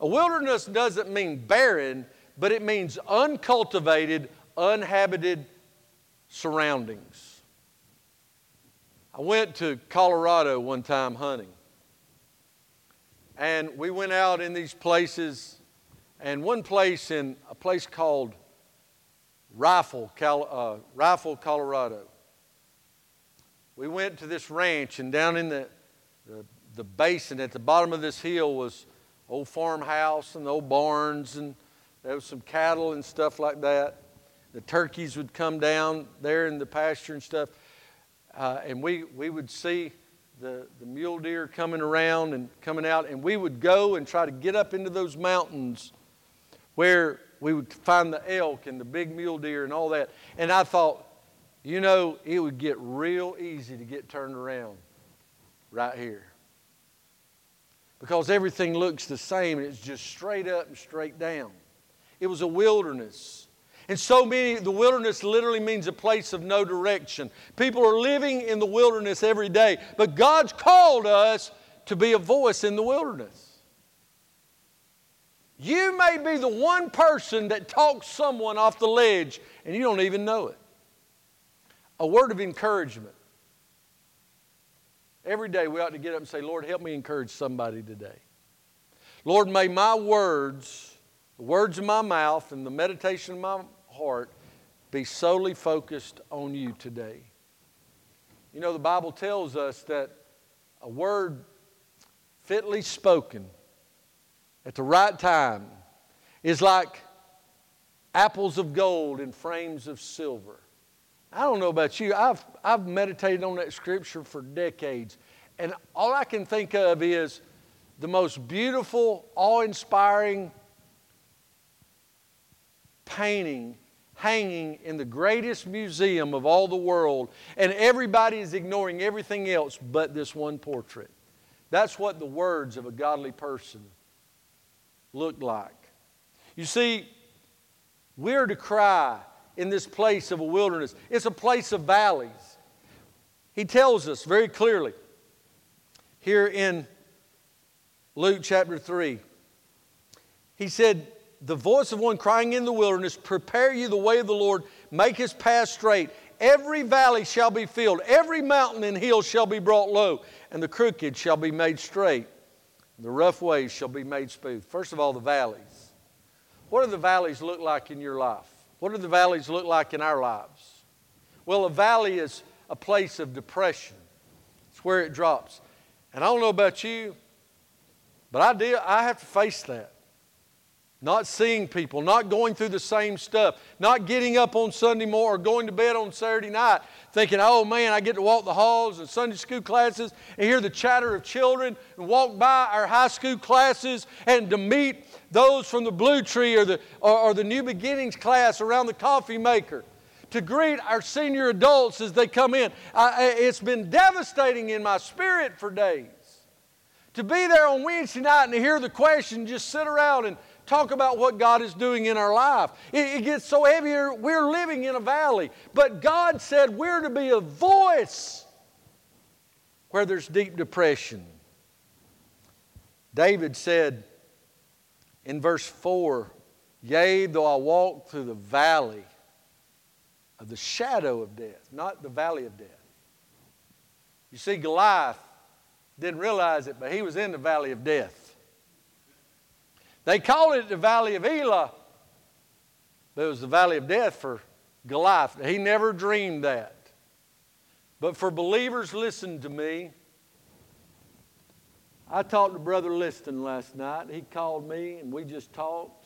A wilderness doesn't mean barren, but it means uncultivated, uninhabited surroundings. I went to Colorado one time hunting. And we went out in these places, and one place in a place called Rifle, Colorado. We went to this ranch, and down in the basin at the bottom of this hill was old farmhouse and old barns, and there was some cattle and stuff like that. The turkeys would come down there in the pasture and stuff, and we would see the mule deer coming around and coming out, and we would go and try to get up into those mountains where we would find the elk and the big mule deer and all that. And I thought, you know, it would get real easy to get turned around right here, because everything looks the same, and it's just straight up and straight down. It was a wilderness. And the wilderness literally means a place of no direction. People are living in the wilderness every day, but God's called us to be a voice in the wilderness. You may be the one person that talks someone off the ledge, and you don't even know it. A word of encouragement. Every day we ought to get up and say, Lord, help me encourage somebody today. Lord, may my words, the words of my mouth and the meditation of my heart be solely focused on you today. You know, the Bible tells us that a word fitly spoken at the right time is like apples of gold in frames of silver. I don't know about you. I've meditated on that scripture for decades. And all I can think of is the most beautiful, awe-inspiring painting hanging in the greatest museum of all the world. And everybody is ignoring everything else but this one portrait. That's what the words of a godly person look like. You see, we're to cry in this place of a wilderness. It's a place of valleys. He tells us very clearly here in Luke chapter 3. He said, the voice of one crying in the wilderness, prepare you the way of the Lord, make his path straight. Every valley shall be filled, every mountain and hill shall be brought low, and the crooked shall be made straight, and the rough ways shall be made smooth. First of all, the valleys. What do the valleys look like in your life? What do the valleys look like in our lives? Well, a valley is a place of depression. It's where it drops. And I don't know about you, but I have to face that. Not seeing people, not going through the same stuff, not getting up on Sunday morning or going to bed on Saturday night thinking, oh man, I get to walk the halls and Sunday school classes and hear the chatter of children and walk by our high school classes and to meet those from the Blue Tree or the New Beginnings class around the coffee maker, to greet our senior adults as they come in. It's been devastating in my spirit for days. To be there on Wednesday night and to hear the question, just sit around and talk about what God is doing in our life. It gets so heavy, we're living in a valley. But God said we're to be a voice where there's deep depression. David said, in verse 4, yea, though I walk through the valley of the shadow of death, not the valley of death. You see, Goliath didn't realize it, but he was in the valley of death. They called it the Valley of Elah, but it was the valley of death for Goliath. He never dreamed that. But for believers, listen to me. I talked to Brother Liston last night. He called me, and we just talked.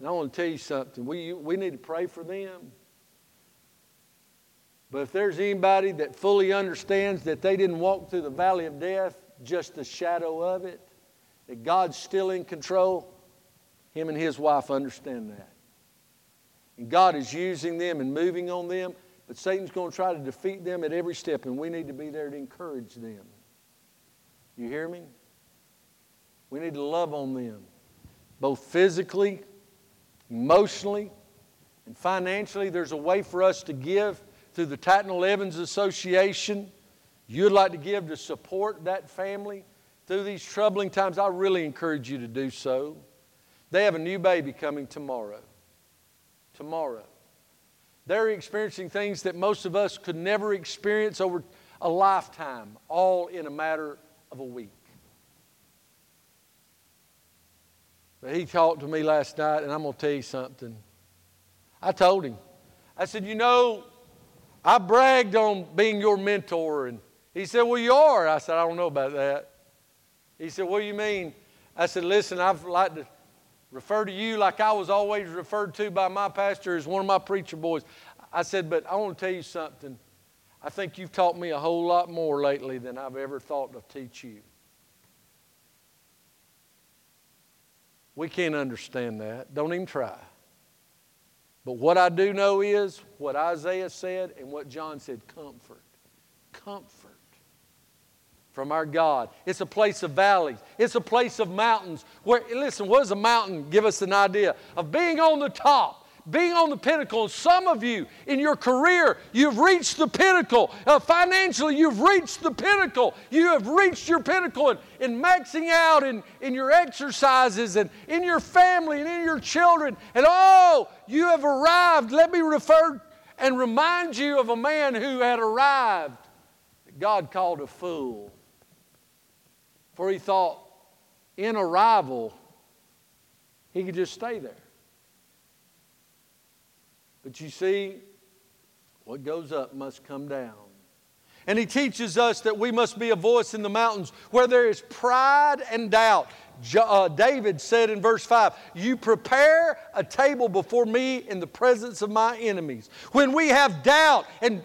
And I want to tell you something. We need to pray for them. But if there's anybody that fully understands that they didn't walk through the valley of death, just the shadow of it, that God's still in control, Him and his wife understand that. And God is using them and moving on them, but Satan's going to try to defeat them at every step, and we need to be there to encourage them. You hear me? We need to love on them, both physically, emotionally, and financially. There's a way for us to give through the Titan 11's Association. You'd like to give to support that family through these troubling times. I really encourage you to do so. They have a new baby coming tomorrow. Tomorrow. They're experiencing things that most of us could never experience over a lifetime, all in a matter of a week. But he talked to me last night, and I'm going to tell you something. I told him. I said, you know, I bragged on being your mentor. And he said, well, you are. I said, I don't know about that. He said, what do you mean? I said, listen, I've like to refer to you like I was always referred to by my pastor as one of my preacher boys. I said, but I want to tell you something. I think you've taught me a whole lot more lately than I've ever thought to teach you. We can't understand that. Don't even try. But what I do know is what Isaiah said and what John said, comfort. Comfort from our God. It's a place of valleys. It's a place of mountains. Where, listen, what does a mountain give us an idea? Of being on the top, being on the pinnacle. And some of you, in your career, you've reached the pinnacle. Financially, you've reached the pinnacle. You have reached your pinnacle in maxing out in your exercises and in your family and in your children. And oh, you have arrived. Let me refer and remind you of a man who had arrived that God called a fool. For he thought, in arrival, he could just stay there. But you see, what goes up must come down. And he teaches us that we must be a voice in the mountains where there is pride and doubt. David said in verse 5, you prepare a table before me in the presence of my enemies. When we have doubt and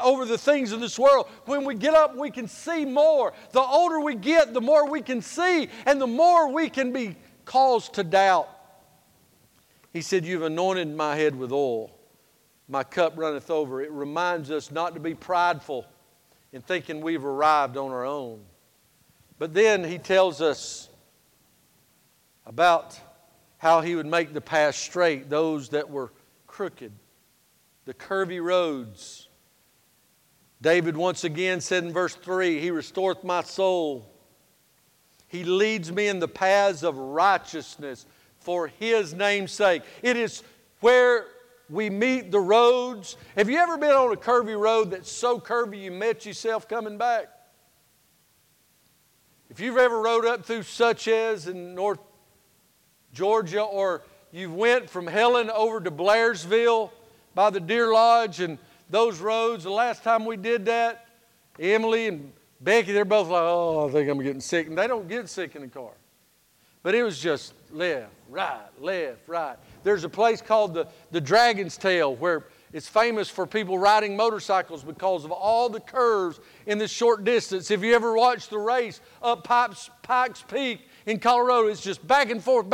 over the things of this world, when we get up, we can see more. The older we get, the more we can see, and the more we can be caused to doubt. He said, you've anointed my head with oil. My cup runneth over. It reminds us not to be prideful in thinking we've arrived on our own. But then he tells us about how he would make the path straight, those that were crooked, the curvy roads. David once again said in verse 3, he restoreth my soul. He leads me in the paths of righteousness for his name's sake. It is where we meet the roads. Have you ever been on a curvy road that's so curvy you met yourself coming back? If you've ever rode up through Suchez in North Georgia, or you went from Helen over to Blairsville by the Deer Lodge and those roads. The last time we did that, Emily and Becky, they're both like, oh, I think I'm getting sick. And they don't get sick in the car. But it was just left, right, left, right. There's a place called the Dragon's Tail where it's famous for people riding motorcycles because of all the curves in the short distance. If you ever watched the race up Pikes Peak in Colorado, it's just back and forth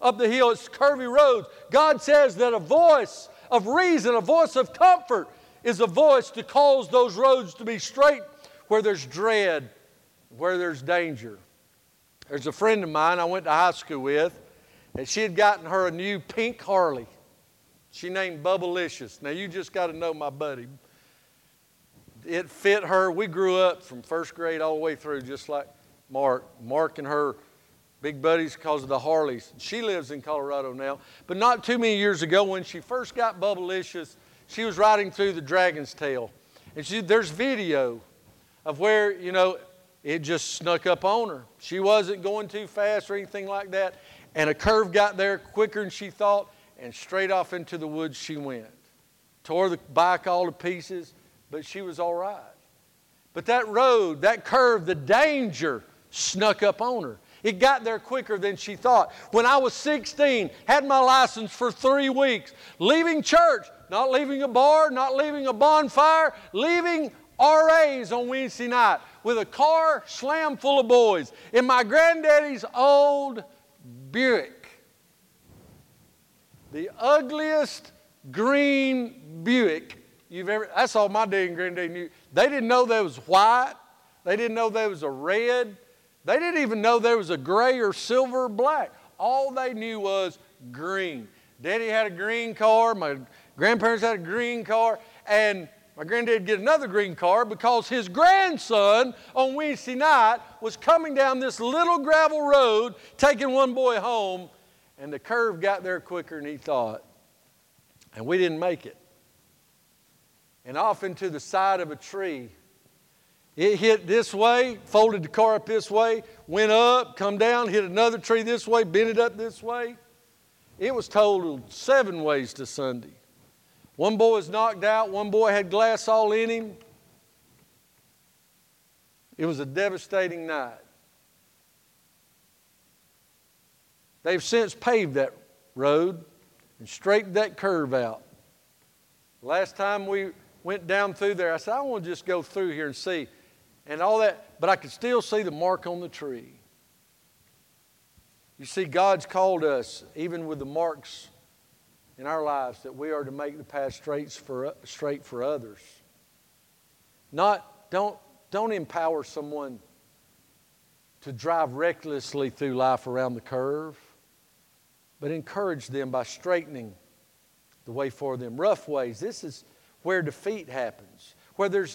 up the hill. It's curvy roads. God says that a voice of reason, a voice of comfort is a voice to cause those roads to be straight where there's dread, where there's danger. There's a friend of mine I went to high school with, and she had gotten her a new pink Harley. She named Bubblicious. Now, you just got to know my buddy. It fit her. We grew up from first grade all the way through, just like Mark. Mark and her big buddies because of the Harleys. She lives in Colorado now. But not too many years ago, when she first got Bubblicious, she was riding through the Dragon's Tail. And there's video of where, you know, it just snuck up on her. She wasn't going too fast or anything like that. And a curve got there quicker than she thought. And straight off into the woods she went. Tore the bike all to pieces, but she was all right. But that road, that curve, the danger snuck up on her. It got there quicker than she thought. When I was 16, had my license for 3 weeks, leaving church, not leaving a bar, not leaving a bonfire, leaving RAs on Wednesday night with a car slam full of boys in my granddaddy's old Buick. the ugliest green Buick you've ever... I saw my dad and granddad knew. They didn't know there was white. They didn't know there was a red. They didn't even know there was a gray or silver or black. All they knew was green. Daddy had a green car. My grandparents had a green car. And my granddad get another green car because his grandson on Wednesday night was coming down this little gravel road, taking one boy home, and the curve got there quicker than he thought. And we didn't make it. And off into the side of a tree, it hit this way, folded the car up this way, went up, come down, hit another tree this way, bent it up this way. It was totaled 7 ways to Sunday. One boy was knocked out. One boy had glass all in him. It was a devastating night. They've since paved that road and straightened that curve out. Last time we went down through there, I said, I want to just go through here and see. And all that, but I could still see the mark on the tree. You see, God's called us, even with the marks in our lives, that we are to make the path straight for others. Don't empower someone to drive recklessly through life around the curve, but encourage them by straightening the way for them. Rough ways. This is where defeat happens, where there's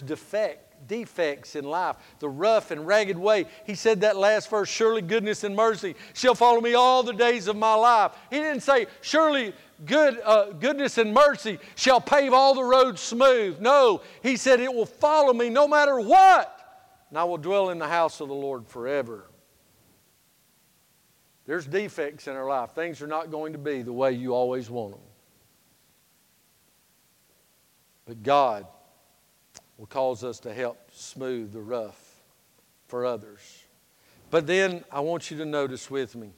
defects in life. The rough and ragged way. He said that last verse, surely goodness and mercy shall follow me all the days of my life. He didn't say, surely goodness and mercy shall pave all the roads smooth. No, he said it will follow me no matter what, and I will dwell in the house of the Lord forever. There's defects in our life. Things are not going to be the way you always want them. But God will cause us to help smooth the rough for others. But then I want you to notice with me.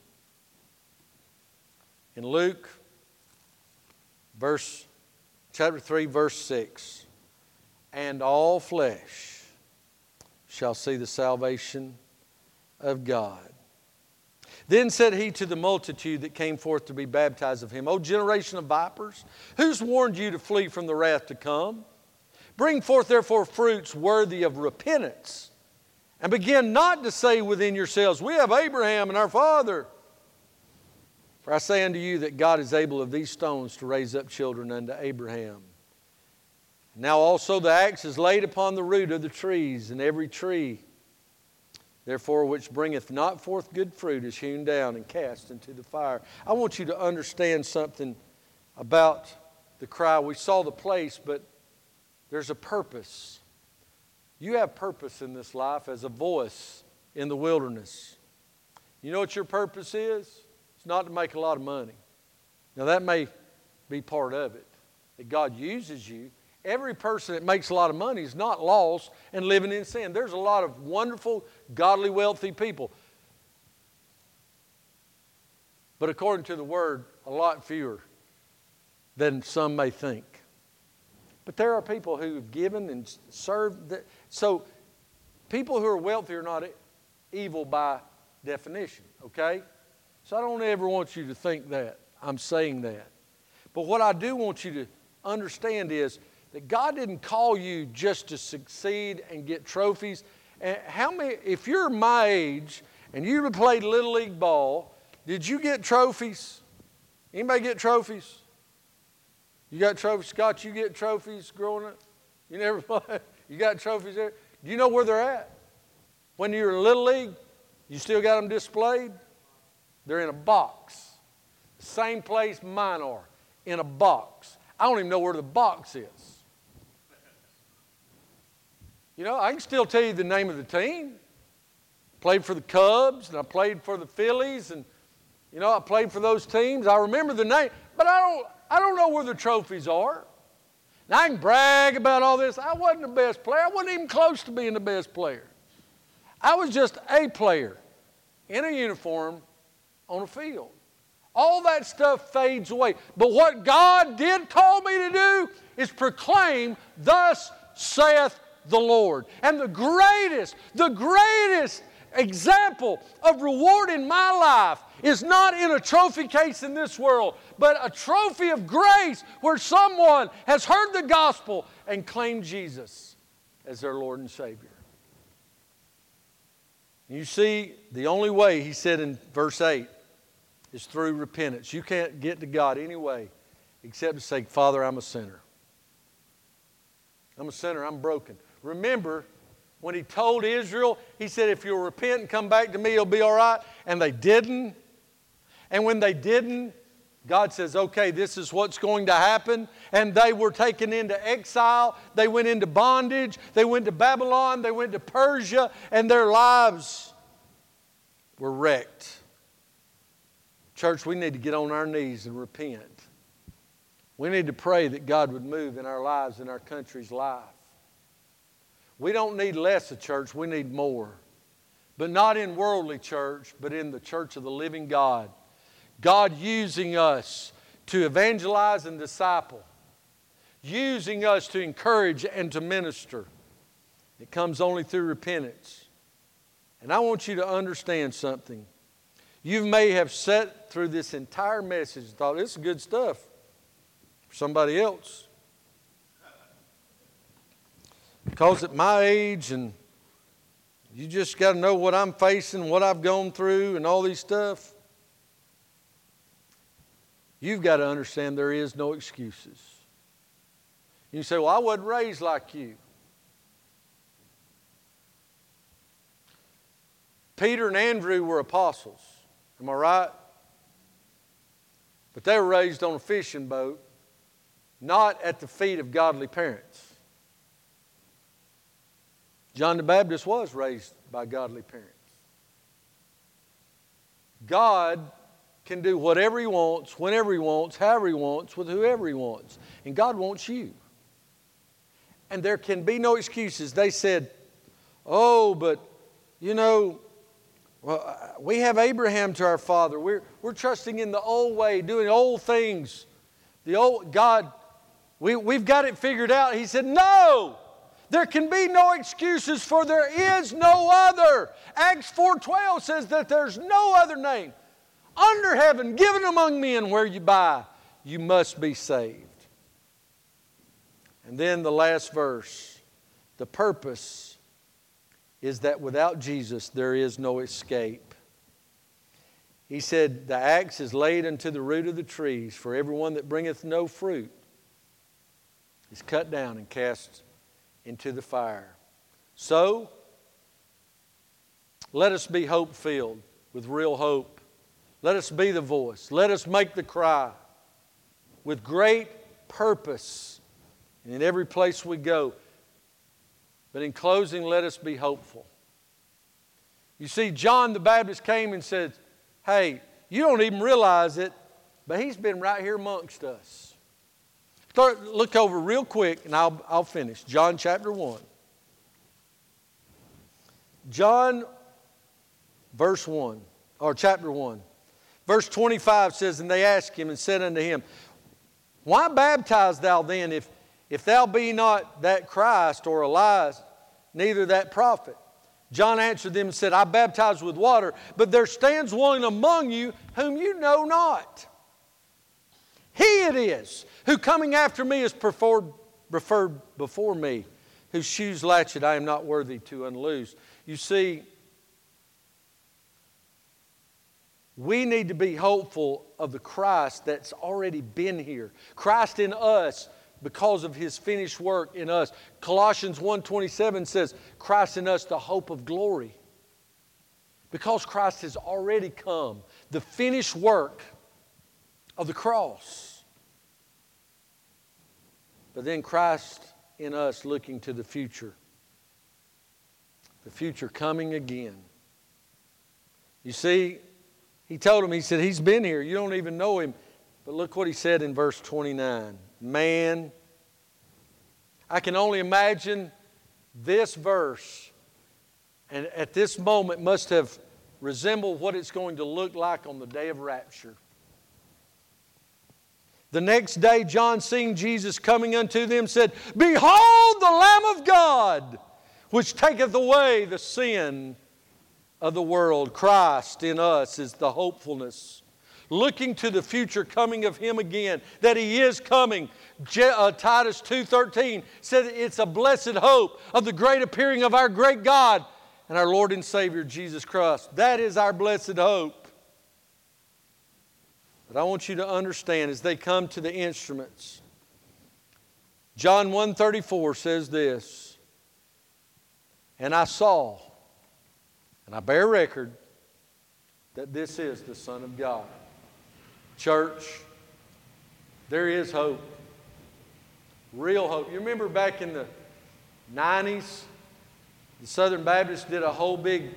In Luke chapter 3, verse 6, and all flesh shall see the salvation of God. Then said he to the multitude that came forth to be baptized of him, O generation of vipers, who's warned you to flee from the wrath to come? Bring forth therefore fruits worthy of repentance, and begin not to say within yourselves, we have Abraham and our father. For I say unto you that God is able of these stones to raise up children unto Abraham. Now also the axe is laid upon the root of the trees, and every tree, therefore, which bringeth not forth good fruit is hewn down and cast into the fire. I want you to understand something about the cry. We saw the place, but there's a purpose. You have purpose in this life as a voice in the wilderness. You know what your purpose is? It's not to make a lot of money. Now that may be part of it, that God uses you. Every person that makes a lot of money is not lost and living in sin. There's a lot of wonderful, godly, wealthy people. But according to the Word, a lot fewer than some may think. But there are people who have given and served. So people who are wealthy are not evil by definition, okay? So I don't ever want you to think that. I'm saying that. But what I do want you to understand is that God didn't call you just to succeed and get trophies. And if you're my age and you played Little League ball, did you get trophies? Anybody get trophies? You got trophies? Scott, you get trophies growing up? You never played? You got trophies there? Do you know where they're at? When you were in Little League, you still got them displayed? They're in a box. The same place mine are, in a box. I don't even know where the box is. You know, I can still tell you the name of the team. Played for the Cubs, and I played for the Phillies, and, you know, I played for those teams. I remember the name, but I don't know where the trophies are. Now, I can brag about all this. I wasn't the best player. I wasn't even close to being the best player. I was just a player in a uniform on a field. All that stuff fades away. But what God did call me to do is proclaim, thus saith the Lord. And the greatest example of reward in my life is not in a trophy case in this world, but a trophy of grace where someone has heard the gospel and claimed Jesus as their Lord and Savior. You see, the only way, he said in verse 8, is through repentance. You can't get to God anyway except to say, Father, I'm a sinner. I'm a sinner. I'm broken. Remember, when he told Israel, he said, if you'll repent and come back to me, you'll be all right. And they didn't. And when they didn't, God says, okay, this is what's going to happen. And they were taken into exile. They went into bondage. They went to Babylon. They went to Persia. And their lives were wrecked. Church, we need to get on our knees and repent. We need to pray that God would move in our lives, in our country's life. We don't need less of church. We need more. But not in worldly church, but in the church of the living God. God using us to evangelize and disciple. Using us to encourage and to minister. It comes only through repentance. And I want you to understand something. You may have sat through this entire message and thought, this is good stuff for somebody else. Because at my age, and you just got to know what I'm facing, what I've gone through, and all these stuff. You've got to understand there is no excuses. You say, well, I wasn't raised like you. Peter and Andrew were apostles. Am I right? But they were raised on a fishing boat, not at the feet of godly parents. John the Baptist was raised by godly parents. God can do whatever he wants, whenever he wants, however he wants, with whoever he wants. And God wants you. And there can be no excuses. They said, oh, but, you know, well, we have Abraham to our father. We're trusting in the old way, doing old things. The old God, we've got it figured out. He said, no, there can be no excuses, for there is no other. Acts 4:12 says that there's no other name under heaven given among men where you by, you must be saved. And then the last verse, the purpose is that without Jesus there is no escape. He said, the axe is laid unto the root of the trees, for everyone that bringeth no fruit is cut down and cast into the fire. So, let us be hope-filled with real hope. Let us be the voice. Let us make the cry with great purpose and in every place we go. But in closing, let us be hopeful. You see, John the Baptist came and said, hey, you don't even realize it, but he's been right here amongst us. Look over real quick, and I'll finish. John chapter 1. John verse 1, or chapter 1. Verse 25 says, and they asked him and said unto him, why baptize thou then, if thou be not that Christ, or Elias, neither that prophet? John answered them and said, I baptize with water, but there stands one among you whom you know not. He it is who coming after me is preferred before me, whose shoes latchet I am not worthy to unloose. You see, we need to be hopeful of the Christ that's already been here. Christ in us because of his finished work in us. Colossians 1:27 says, Christ in us, the hope of glory. Because Christ has already come, the finished work of the cross. But then Christ in us looking to the future coming again. You see, he told him, he said, he's been here. You don't even know him. But look what he said in verse 29. Man, I can only imagine this verse, and at this moment must have resembled what it's going to look like on the day of rapture. The next day, John, seeing Jesus coming unto them, said, behold the Lamb of God, which taketh away the sin of the world. Christ in us is the hopefulness. Looking to the future coming of Him again, that He is coming. Titus 2:13 said it's a blessed hope of the great appearing of our great God and our Lord and Savior Jesus Christ. That is our blessed hope. But I want you to understand as they come to the instruments, John 1:34 says this, and I saw, and I bear record, that this is the Son of God. Church, there is hope. Real hope. You remember back in the 90s, the Southern Baptists did a whole big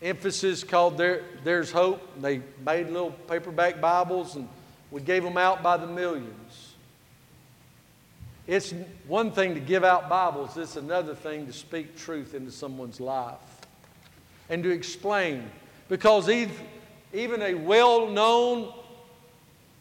emphasis called There's Hope. And they made little paperback Bibles and we gave them out by the millions. It's one thing to give out Bibles. It's another thing to speak truth into someone's life and to explain. Because even a well-known,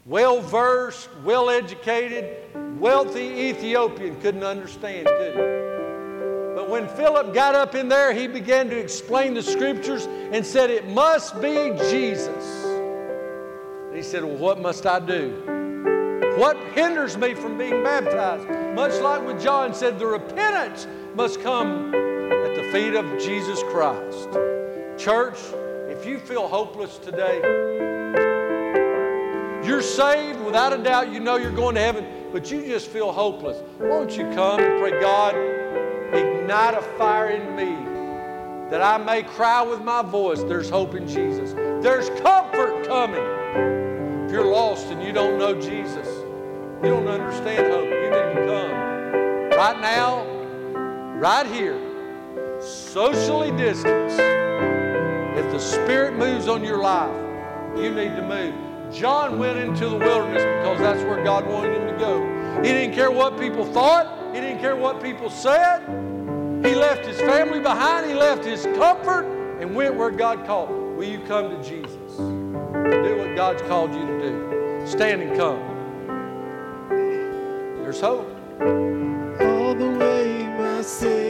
well-versed, well-educated, wealthy Ethiopian couldn't understand, could he? But when Philip got up in there, he began to explain the Scriptures and said, it must be Jesus. And he said, well, what must I do? What hinders me from being baptized? Much like what John said, the repentance must come at the feet of Jesus Christ. Church, if you feel hopeless today, you're saved, without a doubt, you know you're going to heaven, but you just feel hopeless. Won't you come and pray, God, ignite a fire in me that I may cry with my voice, there's hope in Jesus. There's comfort coming. If you're lost and you don't know Jesus, you don't understand hope, you need to come. Right now, right here, socially distanced. If the Spirit moves on your life, you need to move. John went into the wilderness because that's where God wanted him to go. He didn't care what people thought. He didn't care what people said. He left his family behind. He left his comfort and went where God called him. Will you come to Jesus? Do what God's called you to do. Stand and come. There's hope. All the way my sin.